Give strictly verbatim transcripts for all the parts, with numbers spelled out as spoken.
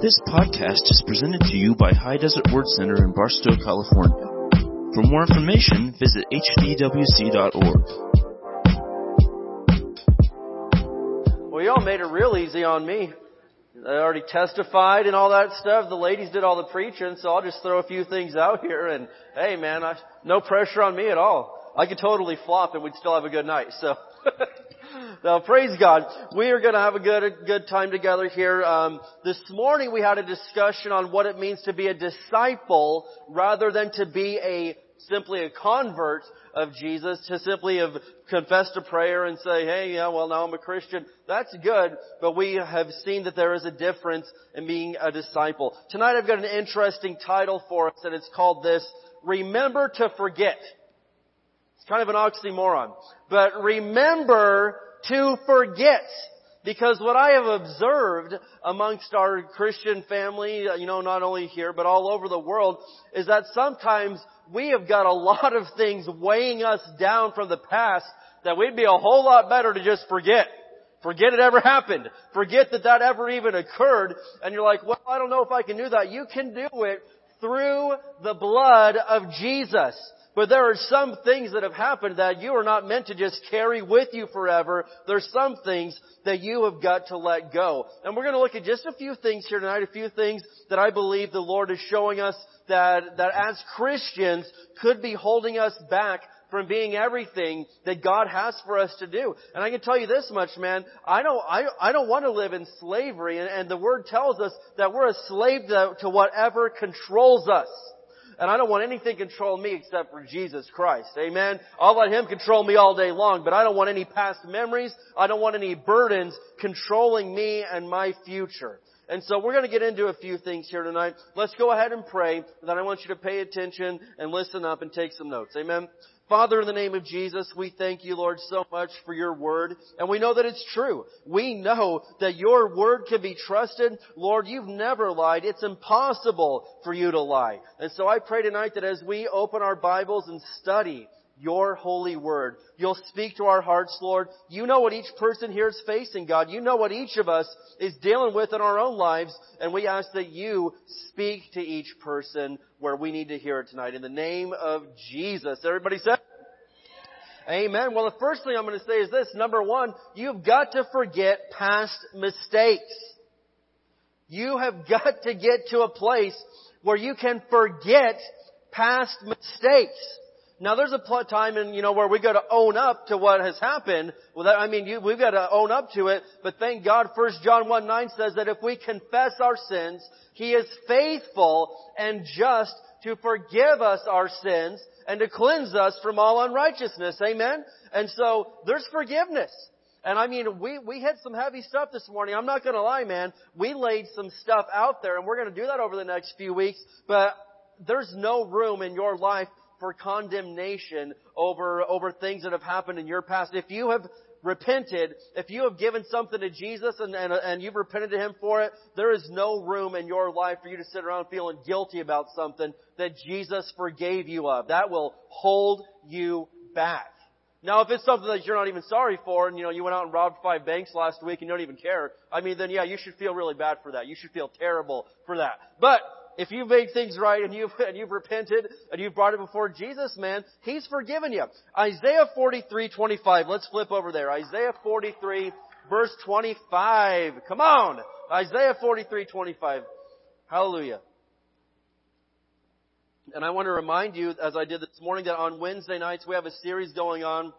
This podcast is presented to you by High Desert Word Center in Barstow, California. For more information, visit h d w c dot org. Well, y'all made it real easy on me. I already testified and all that stuff. The ladies did all the preaching, so I'll just throw a few things out here. And, hey, man, I, no pressure on me at all. I could totally flop and we'd still have a good night, so... Now, praise God. We are going to have a good, a good time together here. Um, this morning we had a discussion on what it means to be a disciple rather than to be a, simply a convert of Jesus, to simply have confessed a prayer and say, hey, yeah, well, now I'm a Christian. That's good, but we have seen that there is a difference in being a disciple. Tonight I've got an interesting title for us, and it's called this, Remember to Forget. It's kind of an oxymoron, but remember to forget. Because what I have observed amongst our Christian family, you know, not only here, but all over the world, is that sometimes we have got a lot of things weighing us down from the past that we'd be a whole lot better to just forget. Forget it ever happened. Forget that that ever even occurred. And you're like, well, I don't know if I can do that. You can do it through the blood of Jesus. But there are some things that have happened that you are not meant to just carry with you forever. There's some things that you have got to let go. And we're going to look at just a few things here tonight, a few things that I believe the Lord is showing us that, that as Christians could be holding us back from being everything that God has for us to do. And I can tell you this much, man, I don't, I, I don't want to live in slavery. And, and the Word tells us that we're a slave to, to whatever controls us. And I don't want anything controlling me except for Jesus Christ. Amen. I'll let Him control me all day long, but I don't want any past memories. I don't want any burdens controlling me and my future. And so we're going to get into a few things here tonight. Let's go ahead and pray. Then I want you to pay attention and listen up and take some notes. Amen. Father, in the name of Jesus, we thank you, Lord, so much for your word. And we know that it's true. We know that your word can be trusted. Lord, you've never lied. It's impossible for you to lie. And so I pray tonight that as we open our Bibles and study your holy word, you'll speak to our hearts, Lord. You know what each person here is facing, God. You know what each of us is dealing with in our own lives. And we ask that you speak to each person where we need to hear it tonight. In the name of Jesus. Everybody say, amen. Well, the first thing I'm going to say is this. Number one, you've got to forget past mistakes. You have got to get to a place where you can forget past mistakes. Now, there's a time in, you know, where we got to own up to what has happened. Well, that, I mean, you, we've got to own up to it. But thank God, First John one nine says that if we confess our sins, He is faithful and just to forgive us our sins and to cleanse us from all unrighteousness. Amen? And so, there's forgiveness. And I mean, we, we hit some heavy stuff this morning. I'm not going to lie, man. We laid some stuff out there, and we're going to do that over the next few weeks. But there's no room in your life for condemnation over, over things that have happened in your past. If you have repented, if you have given something to Jesus and, and, and you've repented to Him for it, there is no room in your life for you to sit around feeling guilty about something that Jesus forgave you of. That will hold you back. Now, if it's something that you're not even sorry for, and you know, you went out and robbed five banks last week and you don't even care, I mean, then yeah, you should feel really bad for that. You should feel terrible for that. But if you've made things right and you've, and you've repented and you've brought it before Jesus, man, He's forgiven you. Isaiah forty-three twenty-five. Let's flip over there. Isaiah forty-three verse twenty-five. Come on. Isaiah forty-three twenty-five. Hallelujah. And I want to remind you, as I did this morning, that on Wednesday nights we have a series going on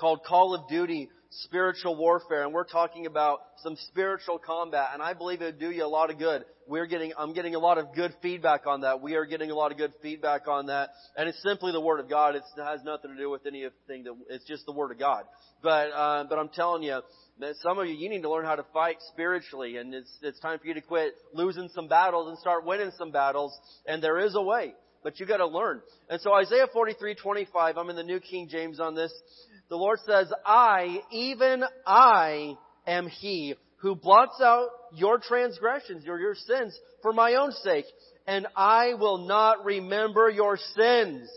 called Call of Duty Spiritual Warfare, and we're talking about some spiritual combat, and I believe it would do you a lot of good. We're getting, I'm getting a lot of good feedback on that. We are getting a lot of good feedback on that. And it's simply the Word of God. It's, it has nothing to do with anything. That, it's just the Word of God. But, uh, but I'm telling you, that some of you, you need to learn how to fight spiritually. And it's, it's time for you to quit losing some battles and start winning some battles. And there is a way. But you got to learn. And so Isaiah forty-three twenty-five, I'm in the New King James on this. The Lord says, I, even I am He who blots out your transgressions, your, your sins, for my own sake. And I will not remember your sins.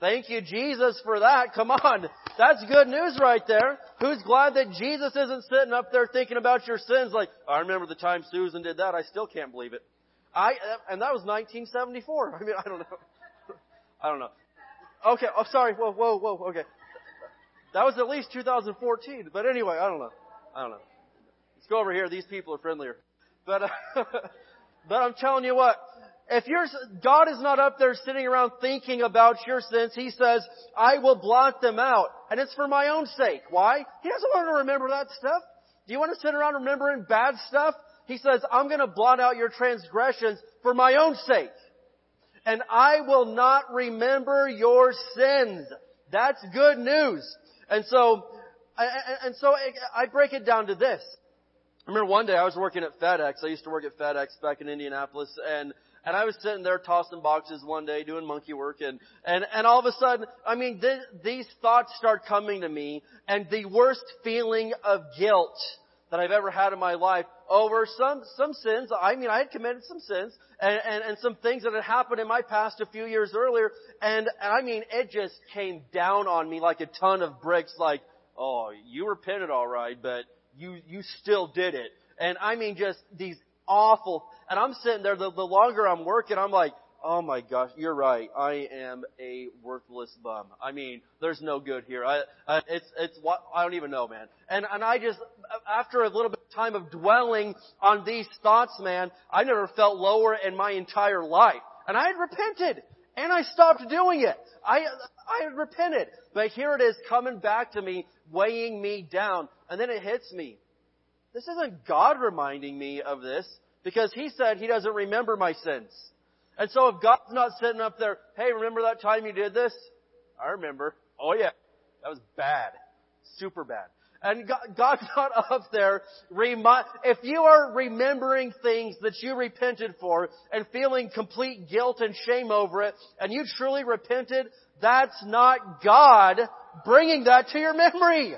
Thank you, Jesus, for that. Come on. That's good news right there. Who's glad that Jesus isn't sitting up there thinking about your sins like, I remember the time Susan did that. I still can't believe it. I And that was nineteen seventy-four. I mean, I don't know. I don't know. Okay. Oh, sorry. Whoa, whoa, whoa. Okay. That was at least two thousand fourteen. But anyway, I don't know. I don't know. Let's go over here. These people are friendlier. But, uh, but I'm telling you what. If you're, God is not up there sitting around thinking about your sins. He says, I will blot them out. And it's for my own sake. Why? He doesn't want to remember that stuff. Do you want to sit around remembering bad stuff? He says, I'm going to blot out your transgressions for my own sake. And I will not remember your sins. That's good news. And so, and so I break it down to this. I remember one day I was working at FedEx. I used to work at FedEx back in Indianapolis, and And I was sitting there tossing boxes one day doing monkey work, and, and, and all of a sudden, I mean, th- these thoughts start coming to me, and the worst feeling of guilt that I've ever had in my life over some, some sins. I mean, I had committed some sins and, and, and some things that had happened in my past a few years earlier. And, and I mean, it just came down on me like a ton of bricks, like, oh, you repented all right, but you, you still did it. And I mean, just these awful. And I'm sitting there, the, the longer I'm working, I'm like, oh my gosh, you're right. I am a worthless bum. I mean, there's no good here. I, I it's, it's what, I don't even know, man. And, and I just, after a little bit of time of dwelling on these thoughts, man, I never felt lower in my entire life. And I had repented. And I stopped doing it. I, I had repented. But here it is coming back to me, weighing me down. And then it hits me. This isn't God reminding me of this. Because he said he doesn't remember my sins. And so if God's not sitting up there, hey, remember that time you did this? I remember. Oh, yeah. That was bad. Super bad. And God, God's not up there. Remi- if you are remembering things that you repented for and feeling complete guilt and shame over it, and you truly repented, that's not God bringing that to your memory.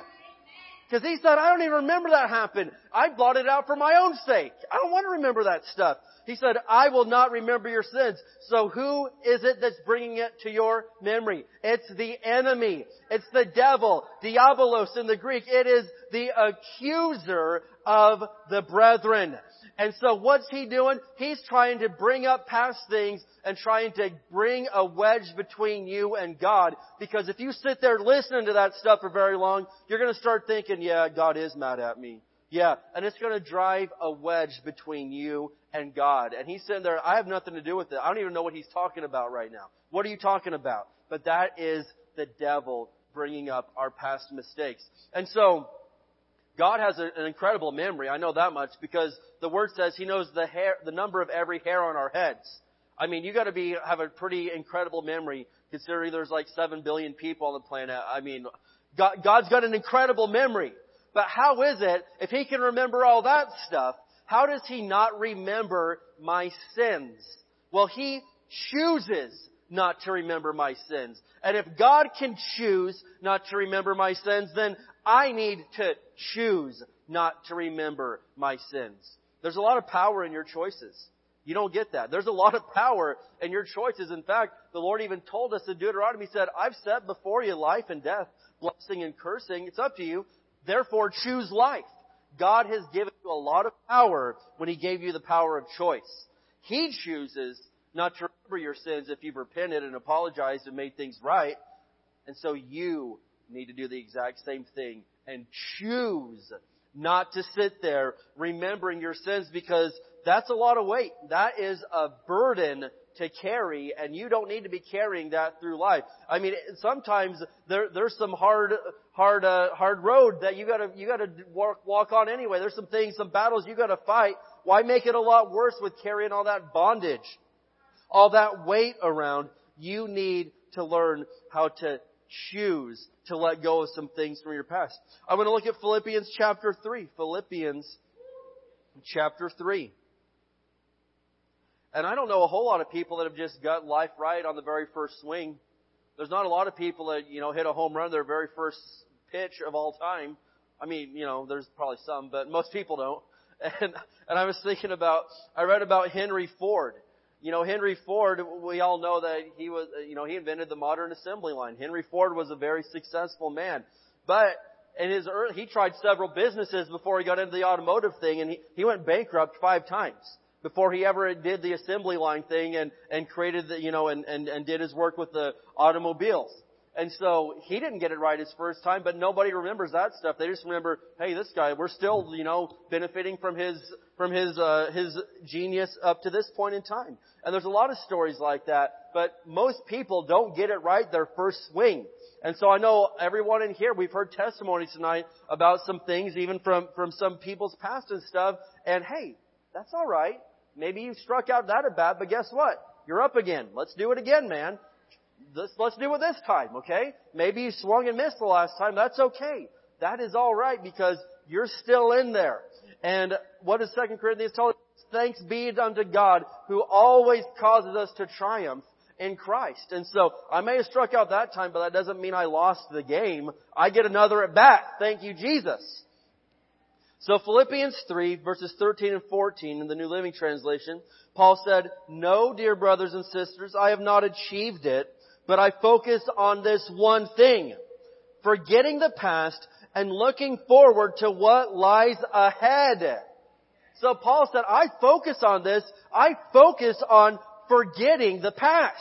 Because he said, I don't even remember that happened. I blotted it out for my own sake. I don't want to remember that stuff. He said, I will not remember your sins. So who is it that's bringing it to your memory? It's the enemy. It's the devil. Diabolos in the Greek. It is the accuser of the brethren. And so what's he doing? He's trying to bring up past things and trying to bring a wedge between you and God. Because if you sit there listening to that stuff for very long, you're going to start thinking, yeah, God is mad at me. Yeah, and it's going to drive a wedge between you and God. And he's sitting there, I have nothing to do with it. I don't even know what he's talking about right now. What are you talking about? But that is the devil bringing up our past mistakes. And so God has a, an incredible memory. I know that much because the Word says he knows the hair, the number of every hair on our heads. I mean, you got to be have a pretty incredible memory considering there's like seven billion people on the planet. I mean, God, God's got an incredible memory. But how is it, if he can remember all that stuff, how does he not remember my sins? Well, he chooses not to remember my sins. And if God can choose not to remember my sins, then I need to choose not to remember my sins. There's a lot of power in your choices. You don't get that. There's a lot of power in your choices. In fact, the Lord even told us in Deuteronomy, he said, I've set before you life and death, blessing and cursing. It's up to you. Therefore, choose life. God has given you a lot of power when he gave you the power of choice. He chooses not to remember your sins if you've repented and apologized and made things right. And so you need to do the exact same thing and choose not to sit there remembering your sins because that's a lot of weight. That is a burden to carry, and you don't need to be carrying that through life. I mean, sometimes there, there's some hard, hard, uh, hard road that you gotta, you gotta walk, walk on anyway. There's some things, some battles you gotta fight. Why make it a lot worse with carrying all that bondage, all that weight around? You need to learn how to choose to let go of some things from your past. I'm going to look at Philippians chapter three. Philippians chapter three. And I don't know a whole lot of people that have just got life right on the very first swing. There's not a lot of people that, you know, hit a home run their very first pitch of all time. I mean, you know, there's probably some, but most people don't. And and I was thinking about, I read about Henry Ford. You know, Henry Ford, we all know that he was, you know, he invented the modern assembly line. Henry Ford was a very successful man. But in his early, he tried several businesses before he got into the automotive thing, and he, he went bankrupt five times before he ever did the assembly line thing and, and created the, you know, and, and, and did his work with the automobiles. And so he didn't get it right his first time, but nobody remembers that stuff. They just remember, hey, this guy, we're still, you know, benefiting from his, from his, uh, his genius up to this point in time. And there's a lot of stories like that, but most people don't get it right their first swing. And so I know everyone in here, we've heard testimonies tonight about some things, even from, from some people's past and stuff. And hey, that's all right. Maybe you struck out that at bat, but guess what? You're up again. Let's do it again, man. Let's, let's do it this time, okay? Maybe you swung and missed the last time. That's okay. That is all right because you're still in there. And what does Second Corinthians tell us? Thanks be unto God who always causes us to triumph in Christ. And so I may have struck out that time, but that doesn't mean I lost the game. I get another at bat. Thank you, Jesus. So Philippians three, verses thirteen and fourteen in the New Living Translation, Paul said, "No, dear brothers and sisters, I have not achieved it, but I focus on this one thing, forgetting the past and looking forward to what lies ahead." So Paul said, I focus on this. I focus on forgetting the past.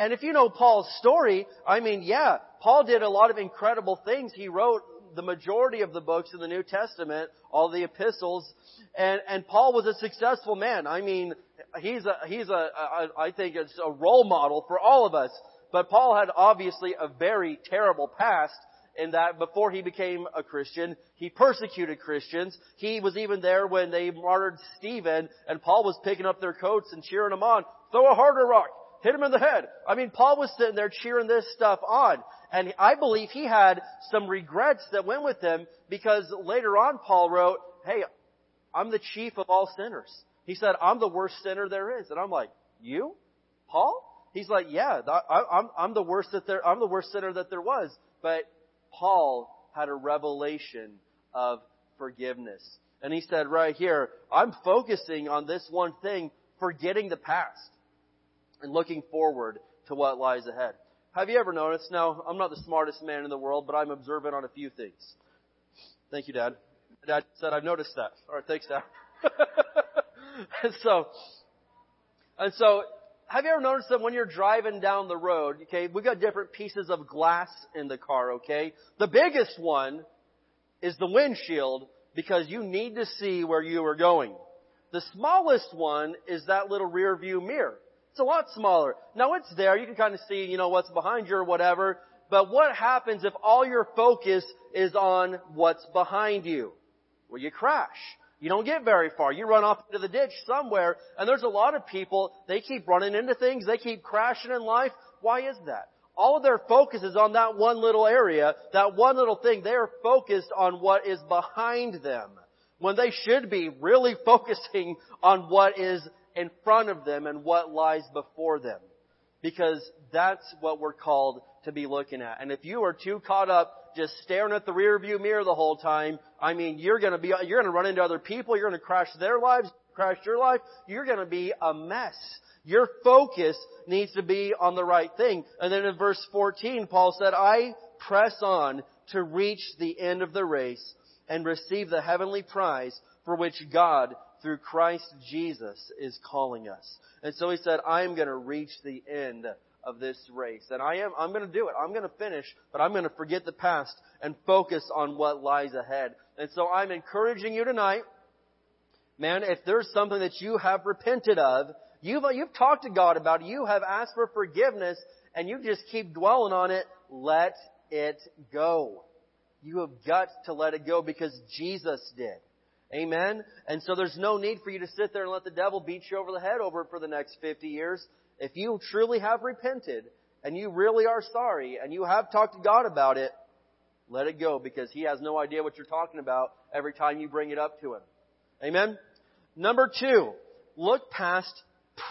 And if you know Paul's story, I mean, yeah, Paul did a lot of incredible things. He wrote the majority of the books in the New Testament, all the epistles, and, and Paul was a successful man. I mean, he's a, he's a, a, I think it's a role model for all of us. But Paul had obviously a very terrible past in that before he became a Christian, he persecuted Christians. He was even there when they martyred Stephen, and Paul was picking up their coats and cheering them on. Throw a harder rock. Hit him in the head. I mean, Paul was sitting there cheering this stuff on. And I believe he had some regrets that went with him because later on Paul wrote, hey, I'm the chief of all sinners. He said, I'm the worst sinner there is. And I'm like, you? Paul? He's like, yeah, I, I'm, I'm the worst that there, I'm the worst sinner that there was. But Paul had a revelation of forgiveness. And he said right here, I'm focusing on this one thing, forgetting the past and looking forward to what lies ahead. Have you ever noticed? Now, I'm not the smartest man in the world, but I'm observant on a few things. Thank you, Dad. Dad said, I've noticed that. All right, thanks, Dad. and so, and so, have you ever noticed that when you're driving down the road, okay, we've got different pieces of glass in the car, okay? The biggest one is the windshield because you need to see where you are going. The smallest one is that little rear view mirror. It's a lot smaller. Now it's there. You can kind of see, you know, what's behind you or whatever. But what happens if all your focus is on what's behind you? Well, you crash. You don't get very far. You run off into the ditch somewhere. And there's a lot of people, they keep running into things. They keep crashing in life. Why is that? All of their focus is on that one little area, that one little thing. They are focused on what is behind them when they should be really focusing on what is in front of them and what lies before them. Because that's what we're called to be looking at. And if you are too caught up just staring at the rearview mirror the whole time, I mean, you're going to be, you're going to run into other people. You're going to crash their lives, crash your life. You're going to be a mess. Your focus needs to be on the right thing. And then in verse fourteen, Paul said, I press on to reach the end of the race and receive the heavenly prize for which God through Christ Jesus is calling us. And so he said, I am going to reach the end of this race. And I am, I'm going to do it. I'm going to finish, but I'm going to forget the past and focus on what lies ahead. And so I'm encouraging you tonight, man, if there's something that you have repented of, you've, you've talked to God about it, you have asked for forgiveness, and you just keep dwelling on it, let it go. You have got to let it go because Jesus did. Amen. And so there's no need for you to sit there and let the devil beat you over the head over it for the next fifty years. If you truly have repented and you really are sorry and you have talked to God about it, let it go because he has no idea what you're talking about every time you bring it up to him. Amen. Number two, look past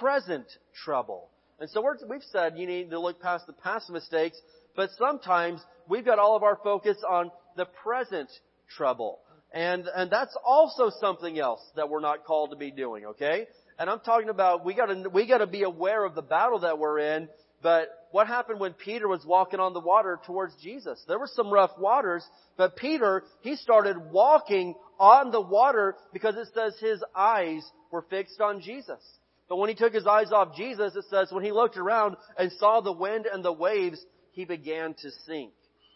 present trouble. And so we're, we've said you need to look past the past mistakes, but sometimes we've got all of our focus on the present trouble. And, and that's also something else that we're not called to be doing, okay? And I'm talking about, we gotta, we gotta be aware of the battle that we're in. But what happened when Peter was walking on the water towards Jesus? There were some rough waters, but Peter, he started walking on the water because it says his eyes were fixed on Jesus. But when he took his eyes off Jesus, it says when he looked around and saw the wind and the waves, he began to sink.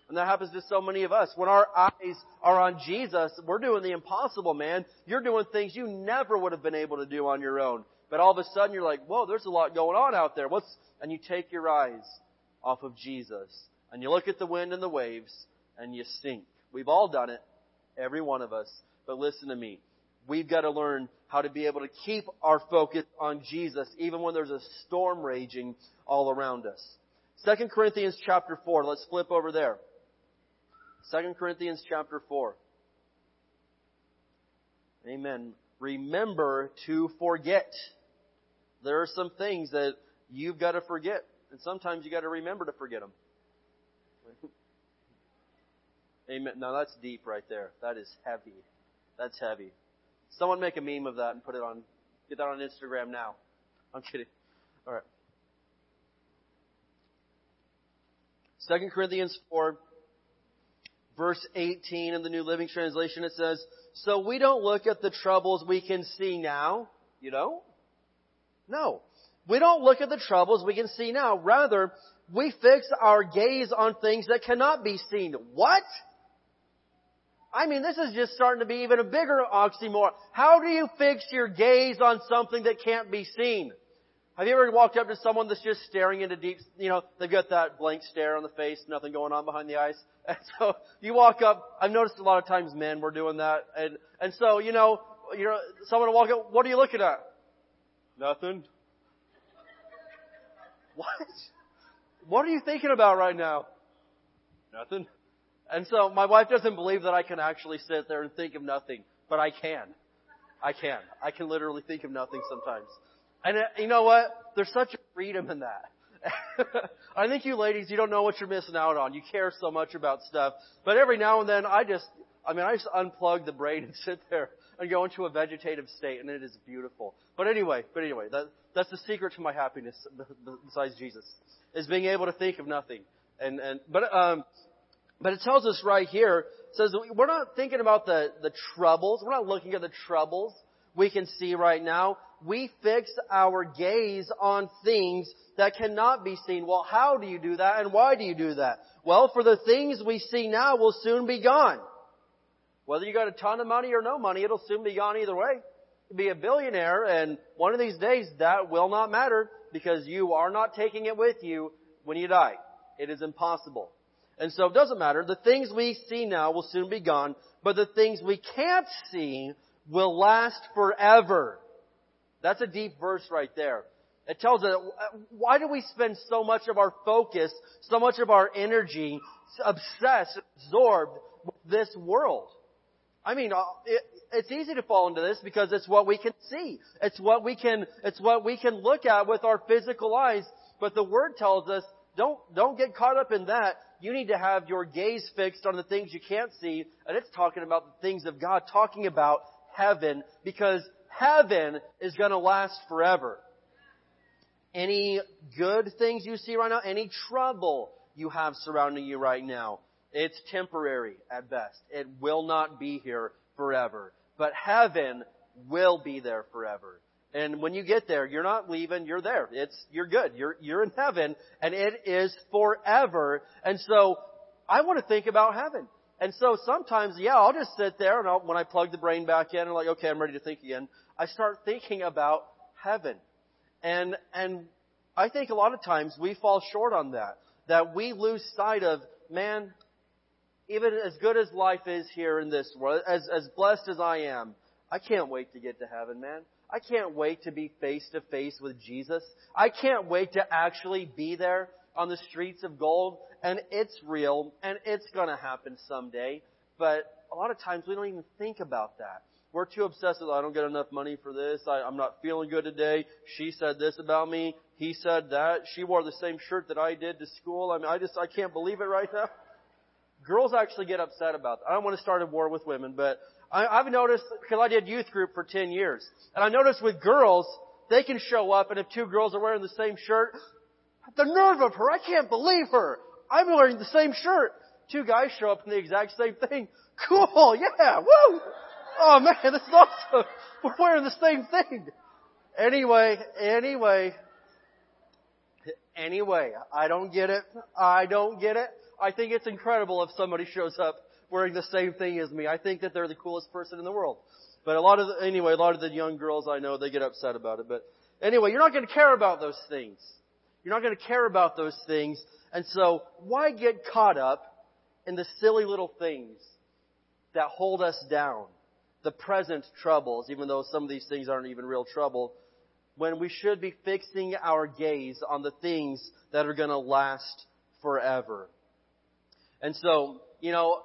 And that happens to so many of us. When our eyes are on Jesus, we're doing the impossible, man. You're doing things you never would have been able to do on your own. But all of a sudden you're like, whoa, there's a lot going on out there. What's, and you take your eyes off of Jesus and you look at the wind and the waves and you sink. We've all done it. Every one of us. But listen to me. We've got to learn how to be able to keep our focus on Jesus even when there's a storm raging all around us. Second Corinthians chapter four. Let's flip over there. Second Corinthians chapter four. Amen. Remember to forget. There are some things that you've got to forget. And sometimes you got to remember to forget them. Amen. Now that's deep right there. That is heavy. That's heavy. Someone make a meme of that and put it on, get that on Instagram now. I'm kidding. All right. Second Corinthians four, verse eighteen in the New Living Translation, it says, so we don't look at the troubles we can see now, you know? No. We don't look at the troubles we can see now. Rather, we fix our gaze on things that cannot be seen. What? I mean, this is just starting to be even a bigger oxymoron. How do you fix your gaze on something that can't be seen? Have you ever walked up to someone that's just staring into deep, you know, they've got that blank stare on the face, nothing going on behind the eyes. And so you walk up, I've noticed a lot of times men were doing that. And, and so, you know, you know, someone will walk up, what are you looking at? Nothing. What? What are you thinking about right now? Nothing. And so my wife doesn't believe that I can actually sit there and think of nothing, but I can. I can. I can literally think of nothing sometimes. And you know what? There's such a freedom in that. I think you ladies, you don't know what you're missing out on. You care so much about stuff. But every now and then, I just, I mean, I just unplug the brain and sit there and go into a vegetative state, and it is beautiful. But anyway, but anyway, that, that's the secret to my happiness besides Jesus, is being able to think of nothing. And, and, but, um, But it tells us right here, it says we're not thinking about the, the troubles. We're not looking at the troubles we can see right now. We fix our gaze on things that cannot be seen. Well, how do you do that and why do you do that? Well, for the things we see now will soon be gone. Whether you got a ton of money or no money, it'll soon be gone either way. You'll be a billionaire and one of these days that will not matter because you are not taking it with you when you die. It is impossible. And so it doesn't matter. The things we see now will soon be gone, but the things we can't see will last forever. That's a deep verse right there. It tells us, why do we spend so much of our focus, so much of our energy, obsessed, absorbed with this world? I mean, it, it's easy to fall into this because it's what we can see. It's what we can, it's what we can look at with our physical eyes. But the Word tells us, don't, don't get caught up in that. You need to have your gaze fixed on the things you can't see. And it's talking about the things of God, talking about heaven, because heaven is going to last forever. Any good things you see right now, any trouble you have surrounding you right now, it's temporary at best. It will not be here forever. But heaven will be there forever. And when you get there, you're not leaving, you're there. It's, you're good. You're, you're in heaven and it is forever. And so I want to think about heaven. And so sometimes, yeah, I'll just sit there and I'll, when I plug the brain back in, I'm like, okay, I'm ready to think again. I start thinking about heaven. And, and I think a lot of times we fall short on that, that we lose sight of, man, even as good as life is here in this world, as, as blessed as I am, I can't wait to get to heaven, man. I can't wait to be face to face with Jesus. I can't wait to actually be there on the streets of gold. And it's real and it's going to happen someday. But a lot of times we don't even think about that. We're too obsessed with, I don't get enough money for this. I, I'm not feeling good today. She said this about me. He said that. She wore the same shirt that I did to school. I mean, I just, I can't believe it right now. Girls actually get upset about that. I don't want to start a war with women, but I, I've noticed, because I did youth group for ten years, and I noticed with girls, they can show up, and if two girls are wearing the same shirt, the nerve of her, I can't believe her. I'm wearing the same shirt. Two guys show up in the exact same thing. Cool, yeah, woo! Oh man, this is awesome. We're wearing the same thing. Anyway, anyway, anyway, I don't get it. I don't get it. I think it's incredible if somebody shows up wearing the same thing as me. I think that they're the coolest person in the world. But a lot of, the, anyway, a lot of the young girls I know, they get upset about it. But anyway, you're not going to care about those things. You're not going to care about those things. And so why get caught up in the silly little things that hold us down, the present troubles, even though some of these things aren't even real trouble, when we should be fixing our gaze on the things that are going to last forever? And so, you know,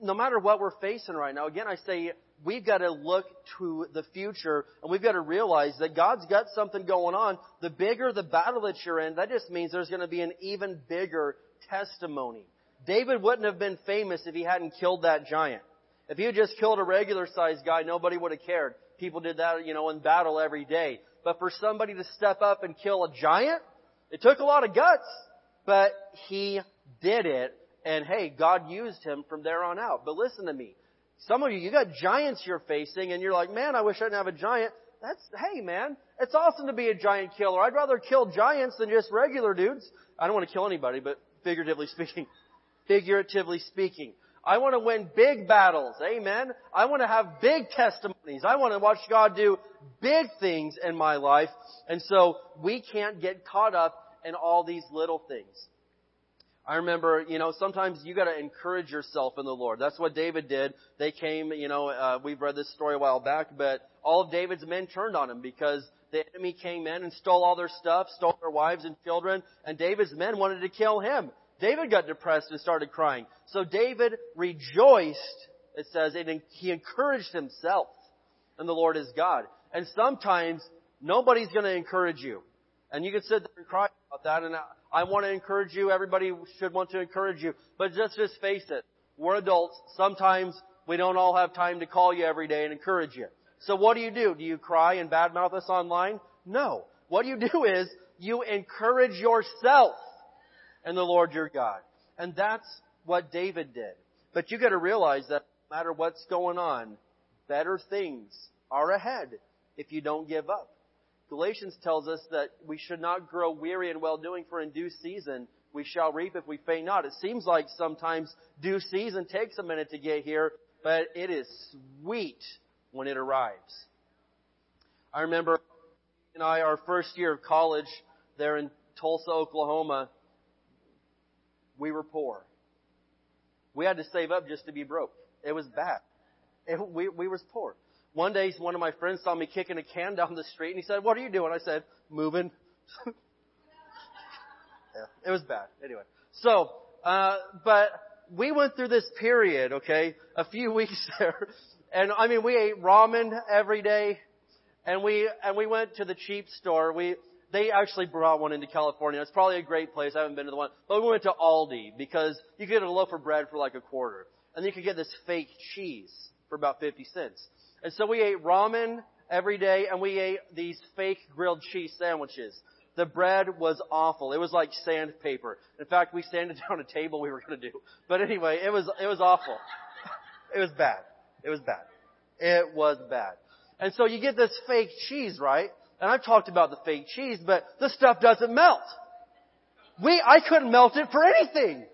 no matter what we're facing right now, again, I say we've got to look to the future, and we've got to realize that God's got something going on. The bigger the battle that you're in, that just means there's going to be an even bigger testimony. David wouldn't have been famous if he hadn't killed that giant. If he had just killed a regular-sized guy, nobody would have cared. People did that, you know, in battle every day. But for somebody to step up and kill a giant, it took a lot of guts. But he did it, and hey, God used him from there on out. But listen to me. Some of you, you got giants you're facing, and you're like, man, I wish I didn't have a giant. That's, hey, man, it's awesome to be a giant killer. I'd rather kill giants than just regular dudes. I don't want to kill anybody, but figuratively speaking, figuratively speaking. I want to win big battles. Amen. I want to have big testimonies. I want to watch God do big things in my life. And so we can't get caught up in all these little things. I remember, you know, sometimes you got to encourage yourself in the Lord. That's what David did. They came, you know, uh, we've read this story a while back, but all of David's men turned on him because the enemy came in and stole all their stuff, stole their wives and children, and David's men wanted to kill him. David got depressed and started crying. So David rejoiced, it says, and he encouraged himself, and the Lord is God. And sometimes nobody's going to encourage you. And you can sit there and cry about that, and I want to encourage you. Everybody should want to encourage you. But just, just face it, we're adults. Sometimes we don't all have time to call you every day and encourage you. So what do you do? Do you cry and badmouth us online? No. What you do is you encourage yourself and the Lord your God. And that's what David did. But you got to realize that no matter what's going on, better things are ahead if you don't give up. Galatians tells us that we should not grow weary in well-doing, for in due season we shall reap if we faint not. It seems like sometimes due season takes a minute to get here, but it is sweet when it arrives. I remember and I, our first year of college there in Tulsa, Oklahoma, we were poor. We had to save up just to be broke. It was bad. It, we we was poor. One day, one of my friends saw me kicking a can down the street, and he said, "What are you doing?" I said, "Moving." Yeah, it was bad. Anyway, so uh, but we went through this period, okay, a few weeks there, and I mean, we ate ramen every day, and we and we went to the cheap store. We. They actually brought one into California. It's probably a great place. I haven't been to the one. But we went to Aldi because you could get a loaf of bread for like a quarter. And you could get this fake cheese for about fifty cents. And so we ate ramen every day, and we ate these fake grilled cheese sandwiches. The bread was awful. It was like sandpaper. In fact, we sanded down a table we were going to do. But anyway, it was, it was awful. It was bad. It was bad. It was bad. And so you get this fake cheese, right? And I've talked about the fake cheese, but this stuff doesn't melt. We, I couldn't melt it for anything.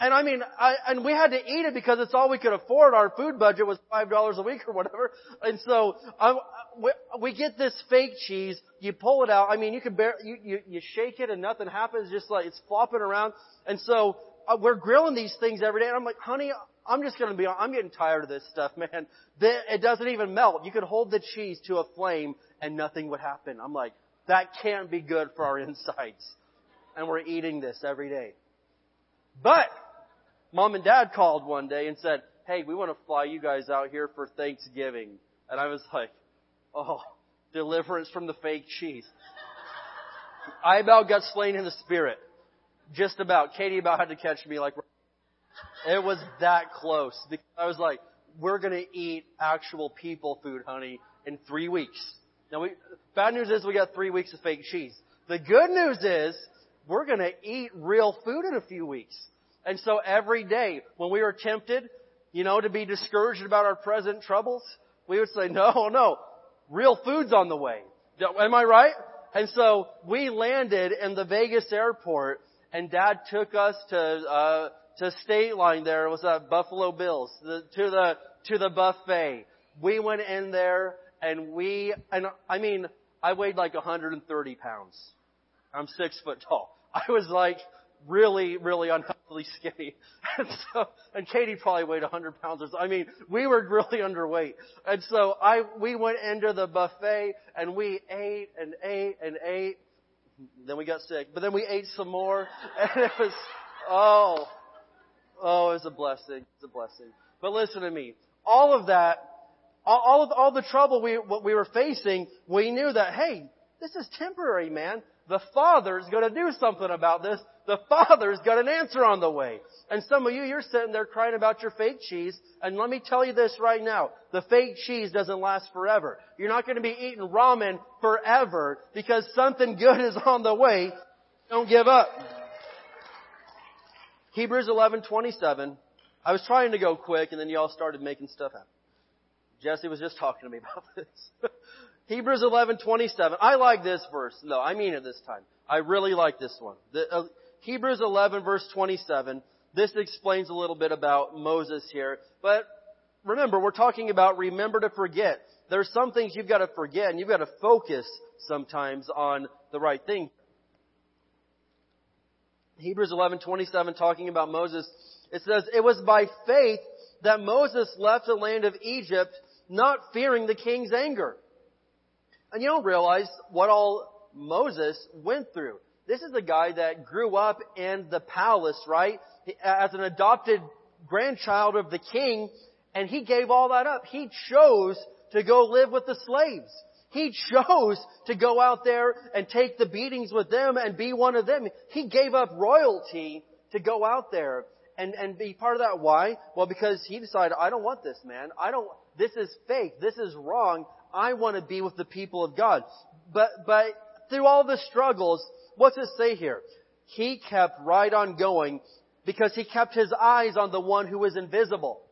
And I mean, I, and we had to eat it because it's all we could afford. Our food budget was five dollars a week or whatever. And so I, we, we get this fake cheese. You pull it out. I mean, you can bear, you, you, you shake it and nothing happens. Just like it's flopping around. And so uh, we're grilling these things every day. And I'm like, honey, I'm just going to be, I'm getting tired of this stuff, man. It doesn't even melt. You could hold the cheese to a flame and nothing would happen. I'm like, that can't be good for our insides. And we're eating this every day. But Mom and Dad called one day and said, "Hey, we want to fly you guys out here for Thanksgiving." And I was like, oh, deliverance from the fake cheese. I about got slain in the spirit. Just about. Katie about had to catch me like... It was that close. I was like, we're going to eat actual people food, honey, in three weeks. Now, we, bad news is we got three weeks of fake cheese. The good news is we're going to eat real food in a few weeks. And so every day when we were tempted, you know, to be discouraged about our present troubles, we would say, no, no, real food's on the way. Am I right? And so we landed in the Vegas airport, and Dad took us to uh to State Line there. It was at Buffalo Bills, the, to the to the buffet. We went in there, and we and I mean, I weighed like one hundred thirty pounds. I'm six foot tall. I was like really, really unhealthily skinny. And so, and Katie probably weighed one hundred pounds. I mean, we were really underweight. And so I, we went into the buffet, and we ate and ate and ate. Then we got sick, but then we ate some more, and it was, oh, oh, it was a blessing. It's a blessing. But listen to me. All of that, all of all the trouble we what we were facing, we knew that, hey, this is temporary, man. The Father's going to do something about this. The Father's got an answer on the way. And some of you, you're sitting there crying about your fake cheese. And let me tell you this right now. The fake cheese doesn't last forever. You're not going to be eating ramen forever because something good is on the way. Don't give up. Hebrews eleven twenty-seven. I was trying to go quick, and then y'all started making stuff happen. Jesse was just talking to me about this. Hebrews eleven twenty-seven. I like this verse. No, I mean it this time. I really like this one. The, uh, Hebrews eleven, verse twenty-seven. This explains a little bit about Moses here. But remember, we're talking about remember to forget. There's some things you've got to forget, and you've got to focus sometimes on the right thing. Hebrews eleven twenty-seven, talking about Moses. It says, it was by faith that Moses left the land of Egypt, not fearing the king's anger. And you don't realize what all Moses went through. This is a guy that grew up in the palace, right? As an adopted grandchild of the king, and he gave all that up. He chose to go live with the slaves. He chose to go out there and take the beatings with them and be one of them. He gave up royalty to go out there and, and be part of that. Why? Well, because he decided, I don't want this, man. I don't, this is fake. This is wrong. I want to be with the people of God. But, but through all the struggles, what's it say here? He kept right on going because he kept his eyes on the one who is invisible.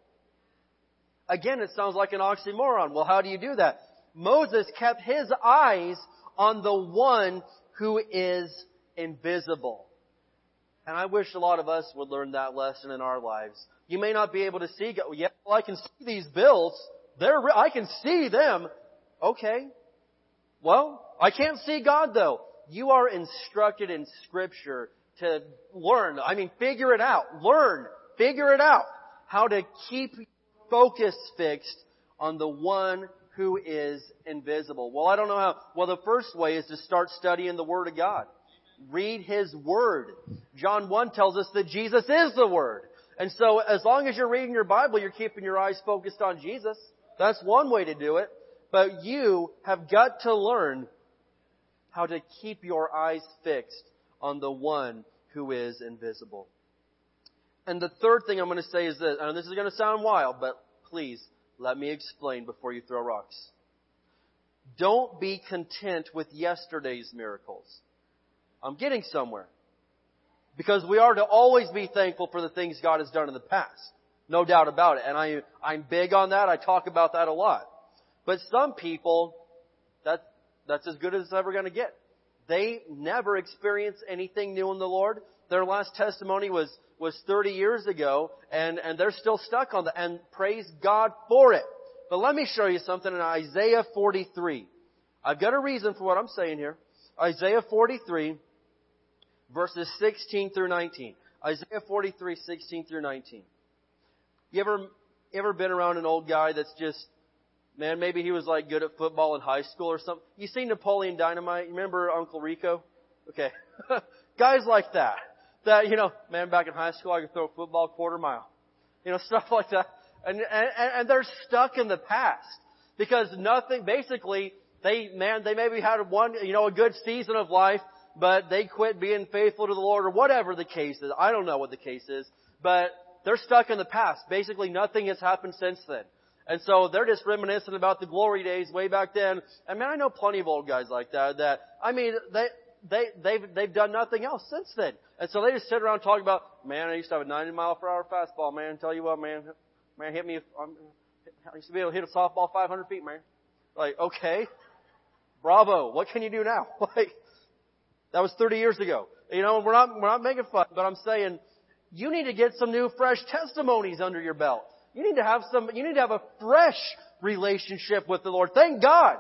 Again, it sounds like an oxymoron. Well, how do you do that? Moses kept his eyes on the one who is invisible. And I wish a lot of us would learn that lesson in our lives. You may not be able to see God. Yeah, well, I can see these bills. They're re- I can see them. Okay. Well, I can't see God, though. You are instructed in Scripture to learn. I mean, figure it out. Learn. Figure it out. How to keep focus fixed on the one who is invisible. Well, I don't know how. Well, the first way is to start studying the Word of God. Read His Word. John one tells us that Jesus is the Word. And so as long as you're reading your Bible, you're keeping your eyes focused on Jesus. That's one way to do it. But you have got to learn how to keep your eyes fixed on the one who is invisible. And the third thing I'm going to say is this. And this is going to sound wild, but please let me explain before you throw rocks. Don't be content with yesterday's miracles. I'm getting somewhere. Because we are to always be thankful for the things God has done in the past. No doubt about it. And I, I'm big on that. I talk about that a lot. But some people, that, that's as good as it's ever going to get. They never experience anything new in the Lord. Their last testimony was, was thirty years ago, and, and they're still stuck on that. And praise God for it. But let me show you something in Isaiah forty-three. I've got a reason for what I'm saying here. Isaiah forty-three, verses sixteen through nineteen. Isaiah forty-three, sixteen through nineteen. You ever, ever been around an old guy that's just, man, maybe he was like good at football in high school or something. You seen Napoleon Dynamite? You remember Uncle Rico? Okay. Guys like that. That, you know, man, back in high school, I could throw a football quarter mile. You know, stuff like that. And, and, and they're stuck in the past. Because nothing, basically, they, man, they maybe had one, you know, a good season of life, but they quit being faithful to the Lord or whatever the case is. I don't know what the case is. But they're stuck in the past. Basically, nothing has happened since then. And so they're just reminiscing about the glory days way back then. I mean, I know plenty of old guys like that, that, I mean, they, they, they've, they've done nothing else since then. And so they just sit around talking about, man, I used to have a ninety mile per hour fastball, man. Tell you what, man, man, hit me, um, I used to be able to hit a softball five hundred feet, man. Like, okay, bravo. What can you do now? Like, that was thirty years ago. You know, we're not, we're not making fun, but I'm saying you need to get some new, fresh testimonies under your belt. You need to have some, you need to have a fresh relationship with the Lord. Thank God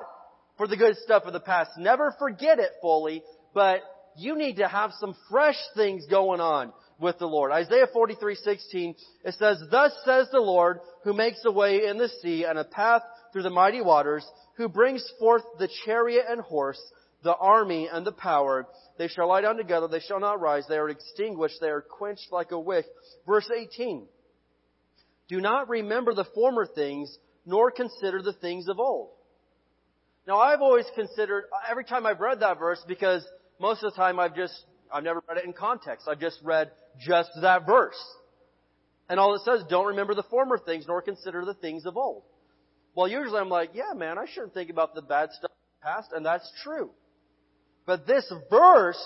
for the good stuff of the past. Never forget it fully, but you need to have some fresh things going on with the Lord. Isaiah forty-three sixteen, it says, "Thus says the Lord, who makes a way in the sea and a path through the mighty waters, who brings forth the chariot and horse, the army and the power. They shall lie down together, they shall not rise. They are extinguished, they are quenched like a wick." Verse eighteen. "Do not remember the former things, nor consider the things of old." Now, I've always considered, every time I've read that verse, because most of the time I've just, I've never read it in context. I've just read just that verse. And all it says, don't remember the former things, nor consider the things of old. Well, usually I'm like, yeah, man, I shouldn't think about the bad stuff in the past, and that's true. But this verse,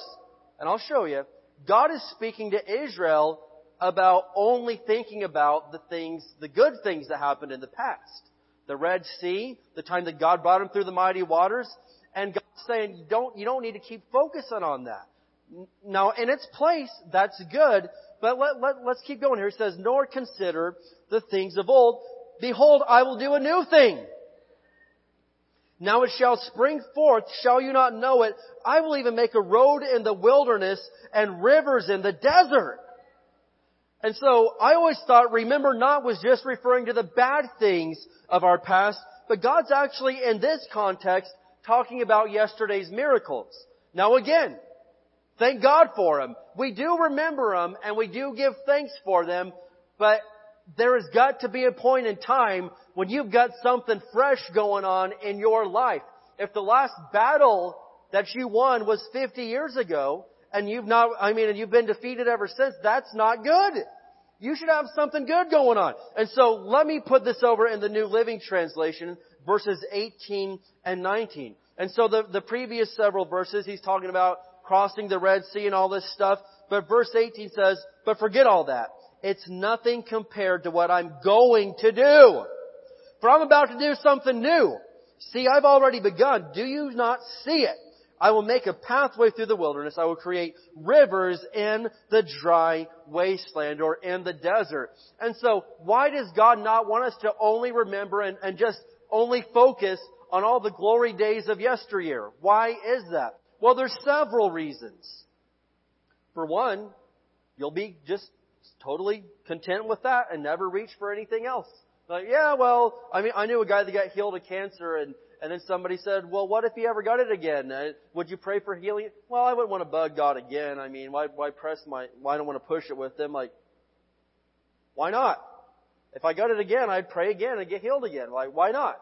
and I'll show you, God is speaking to Israel about only thinking about the things, the good things that happened in the past. The Red Sea, the time that God brought him through the mighty waters. And God's saying, you don't, you don't need to keep focusing on that. Now, in its place, that's good, but let, let, let's keep going here. It says, "Nor consider the things of old. Behold, I will do a new thing. Now it shall spring forth, shall you not know it? I will even make a road in the wilderness and rivers in the desert." And so I always thought remember not was just referring to the bad things of our past, but God's actually in this context talking about yesterday's miracles. Now again, thank God for them. We do remember them and we do give thanks for them, but there has got to be a point in time when you've got something fresh going on in your life. If the last battle that you won was fifty years ago, and you've not, I mean, and you've been defeated ever since, that's not good. You should have something good going on. And so let me put this over in the New Living Translation, verses eighteen and nineteen. And so the, the previous several verses, he's talking about crossing the Red Sea and all this stuff. But verse eighteen says, "But forget all that. It's nothing compared to what I'm going to do. For I'm about to do something new. See, I've already begun. Do you not see it? I will make a pathway through the wilderness. I will create rivers in the dry wasteland," or in the desert. And so why does God not want us to only remember and, and just only focus on all the glory days of yesteryear? Why is that? Well, there's several reasons. For one, you'll be just totally content with that and never reach for anything else. Like, yeah, well, I mean, I knew a guy that got healed of cancer, and And then somebody said, well, what if he ever got it again? Uh, would you pray for healing? Well, I wouldn't want to bug God again. I mean, why, why press my, why don't want to push it with them? Like, why not? If I got it again, I'd pray again and get healed again. Like, why not?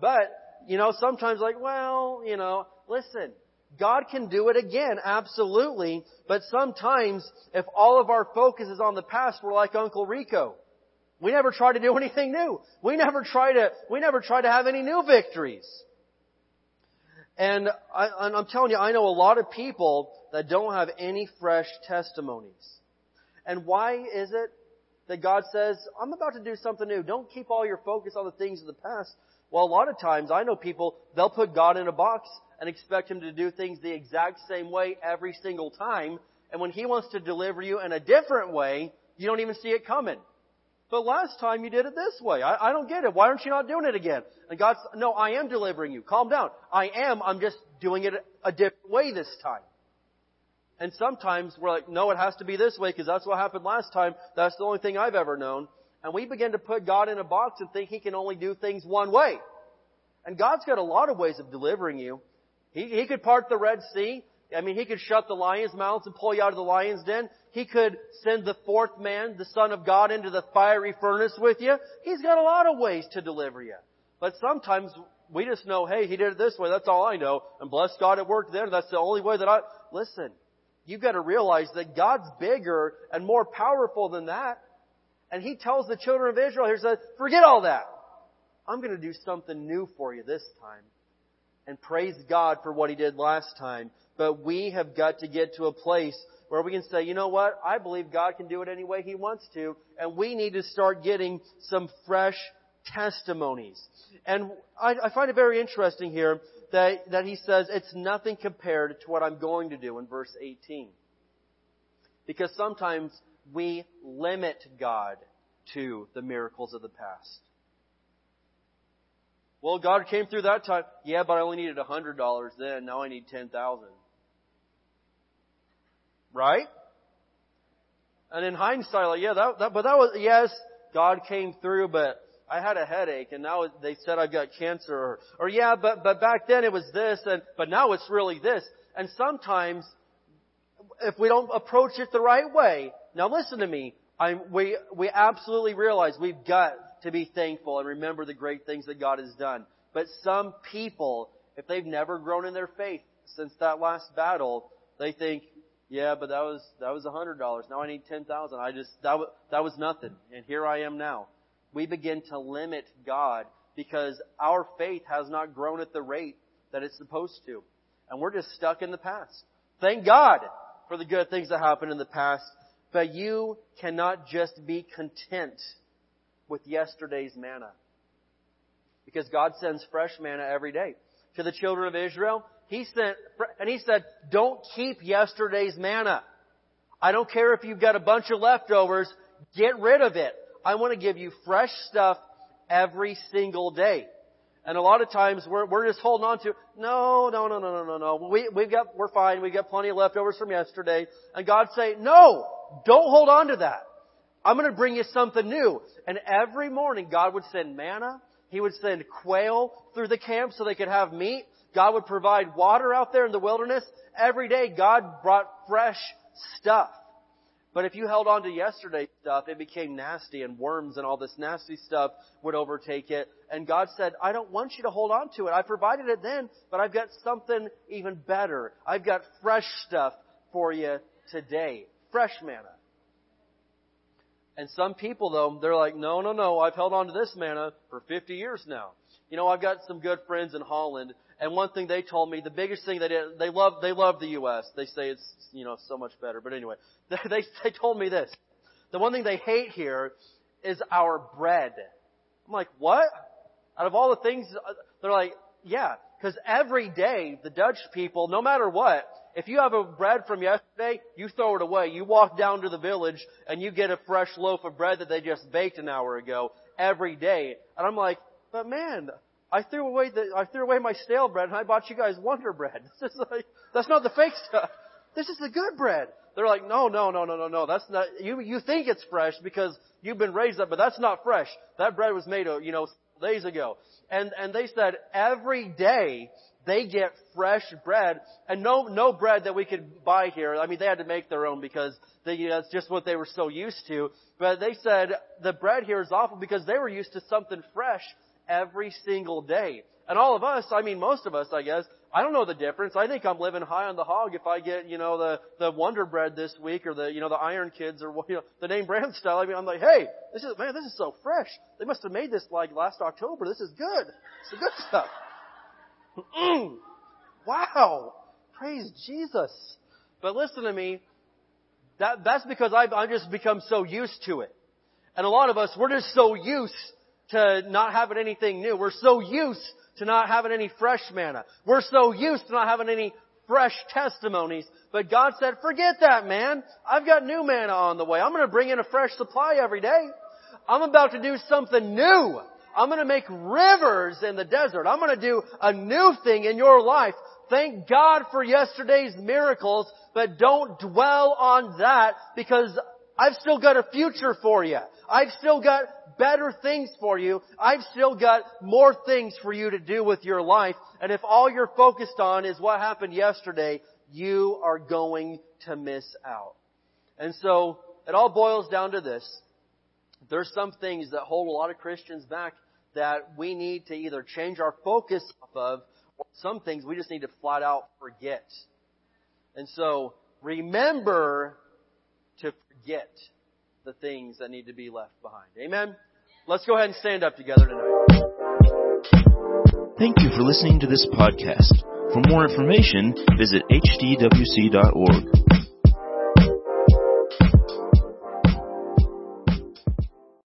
But, you know, sometimes like, well, you know, listen, God can do it again. Absolutely. But sometimes if all of our focus is on the past, we're like Uncle Rico. We never try to do anything new. We never try to, we never try to have any new victories. And I, I'm telling you, I know a lot of people that don't have any fresh testimonies. And why is it that God says, I'm about to do something new. Don't keep all your focus on the things of the past. Well, a lot of times I know people, they'll put God in a box and expect Him to do things the exact same way every single time. And when He wants to deliver you in a different way, you don't even see it coming. But last time you did it this way. I, I don't get it. Why aren't you not doing it again? And God's, no, I am delivering you. Calm down. I am. I'm just doing it a different way this time. And sometimes we're like, no, it has to be this way because that's what happened last time. That's the only thing I've ever known. And we begin to put God in a box and think He can only do things one way. And God's got a lot of ways of delivering you. He, he could part the Red Sea. I mean, He could shut the lions' mouths and pull you out of the lion's den. He could send the fourth man, the Son of God, into the fiery furnace with you. He's got a lot of ways to deliver you. But sometimes we just know, hey, He did it this way. That's all I know. And bless God, it worked then. That's the only way that I... Listen, you've got to realize that God's bigger and more powerful than that. And he tells the children of Israel, he says, forget all that. I'm going to do something new for you this time. And praise God for what he did last time. But we have got to get to a place where we can say, you know what? I believe God can do it any way he wants to. And we need to start getting some fresh testimonies. And I, I find it very interesting here that, that he says it's nothing compared to what I'm going to do in verse eighteen. Because sometimes we limit God to the miracles of the past. Well, God came through that time. Yeah, but I only needed one hundred dollars then. Now I need ten thousand dollars. Right? And in hindsight, like, yeah, that, that, but that was, yes, God came through, but I had a headache, and now they said I've got cancer. Or, or yeah, but, but back then it was this, and but now it's really this. And sometimes, if we don't approach it the right way, now listen to me, I'm, we, we absolutely realize we've got to be thankful and remember the great things that God has done. But some people, if they've never grown in their faith since that last battle, they think, yeah, but that was, that was one hundred dollars. Now I need ten thousand dollars. I just, that was, that was nothing. And here I am now. We begin to limit God because our faith has not grown at the rate that it's supposed to. And we're just stuck in the past. Thank God for the good things that happened in the past. But you cannot just be content with yesterday's manna. Because God sends fresh manna every day. To the children of Israel, He sent, and He said, don't keep yesterday's manna. I don't care if you've got a bunch of leftovers, get rid of it. I want to give you fresh stuff every single day. And a lot of times we're, we're just holding on to, no, no, no, no, no, no, no. We, we've got, we're fine. We've got plenty of leftovers from yesterday. And God say, no, don't hold on to that. I'm going to bring you something new. And every morning God would send manna. He would send quail through the camp so they could have meat. God would provide water out there in the wilderness. Every day God brought fresh stuff. But if you held on to yesterday's stuff, it became nasty, and worms and all this nasty stuff would overtake it. And God said, I don't want you to hold on to it. I provided it then, but I've got something even better. I've got fresh stuff for you today. Fresh manna. And some people, though, they're like, no, no, no, I've held on to this manna for fifty years now. You know, I've got some good friends in Holland, and one thing they told me, the biggest thing they did, they love, they love the U S. They say it's, you know, so much better. But anyway, they, they, they told me this. The one thing they hate here is our bread. I'm like, what? Out of all the things, they're like, yeah, because every day, the Dutch people, no matter what, if you have a bread from yesterday, you throw it away. You walk down to the village and you get a fresh loaf of bread that they just baked an hour ago every day. And I'm like, but man, I threw away the, I threw away my stale bread and I bought you guys Wonder Bread. This is like, that's not the fake stuff. This is the good bread. They're like, no, no, no, no, no, no. That's not, you, you think it's fresh because you've been raised up, but that's not fresh. That bread was made, you know, days ago. And, and they said every day, they get fresh bread, and no no bread that we could buy here. I mean, they had to make their own because they, you know, that's just what they were so used to. But they said the bread here is awful because they were used to something fresh every single day. And all of us, I mean, most of us, I guess, I don't know the difference. I think I'm living high on the hog if I get, you know, the, the Wonder Bread this week or the, you know, the Iron Kids or, you know, the name brand style. I mean, I'm like, hey, this is, man, this is so fresh. They must have made this like last October. This is good. It's the good stuff. Mm. Wow. Praise Jesus. But listen to me. That, that's because I've, I've just become so used to it. And a lot of us, we're just so used to not having anything new. We're so used to not having any fresh manna. We're so used to not having any fresh testimonies. But God said, forget that, man. I've got new manna on the way. I'm going to bring in a fresh supply every day. I'm about to do something new. I'm going to make rivers in the desert. I'm going to do a new thing in your life. Thank God for yesterday's miracles, but don't dwell on that because I've still got a future for you. I've still got better things for you. I've still got more things for you to do with your life. And if all you're focused on is what happened yesterday, you are going to miss out. And so it all boils down to this. There's some things that hold a lot of Christians back that we need to either change our focus off of, or some things we just need to flat out forget. And so, remember to forget. the things that need to be left behind. Amen? Let's go ahead and stand up together tonight. Thank you for listening to this podcast. For more information, visit h d w c dot org.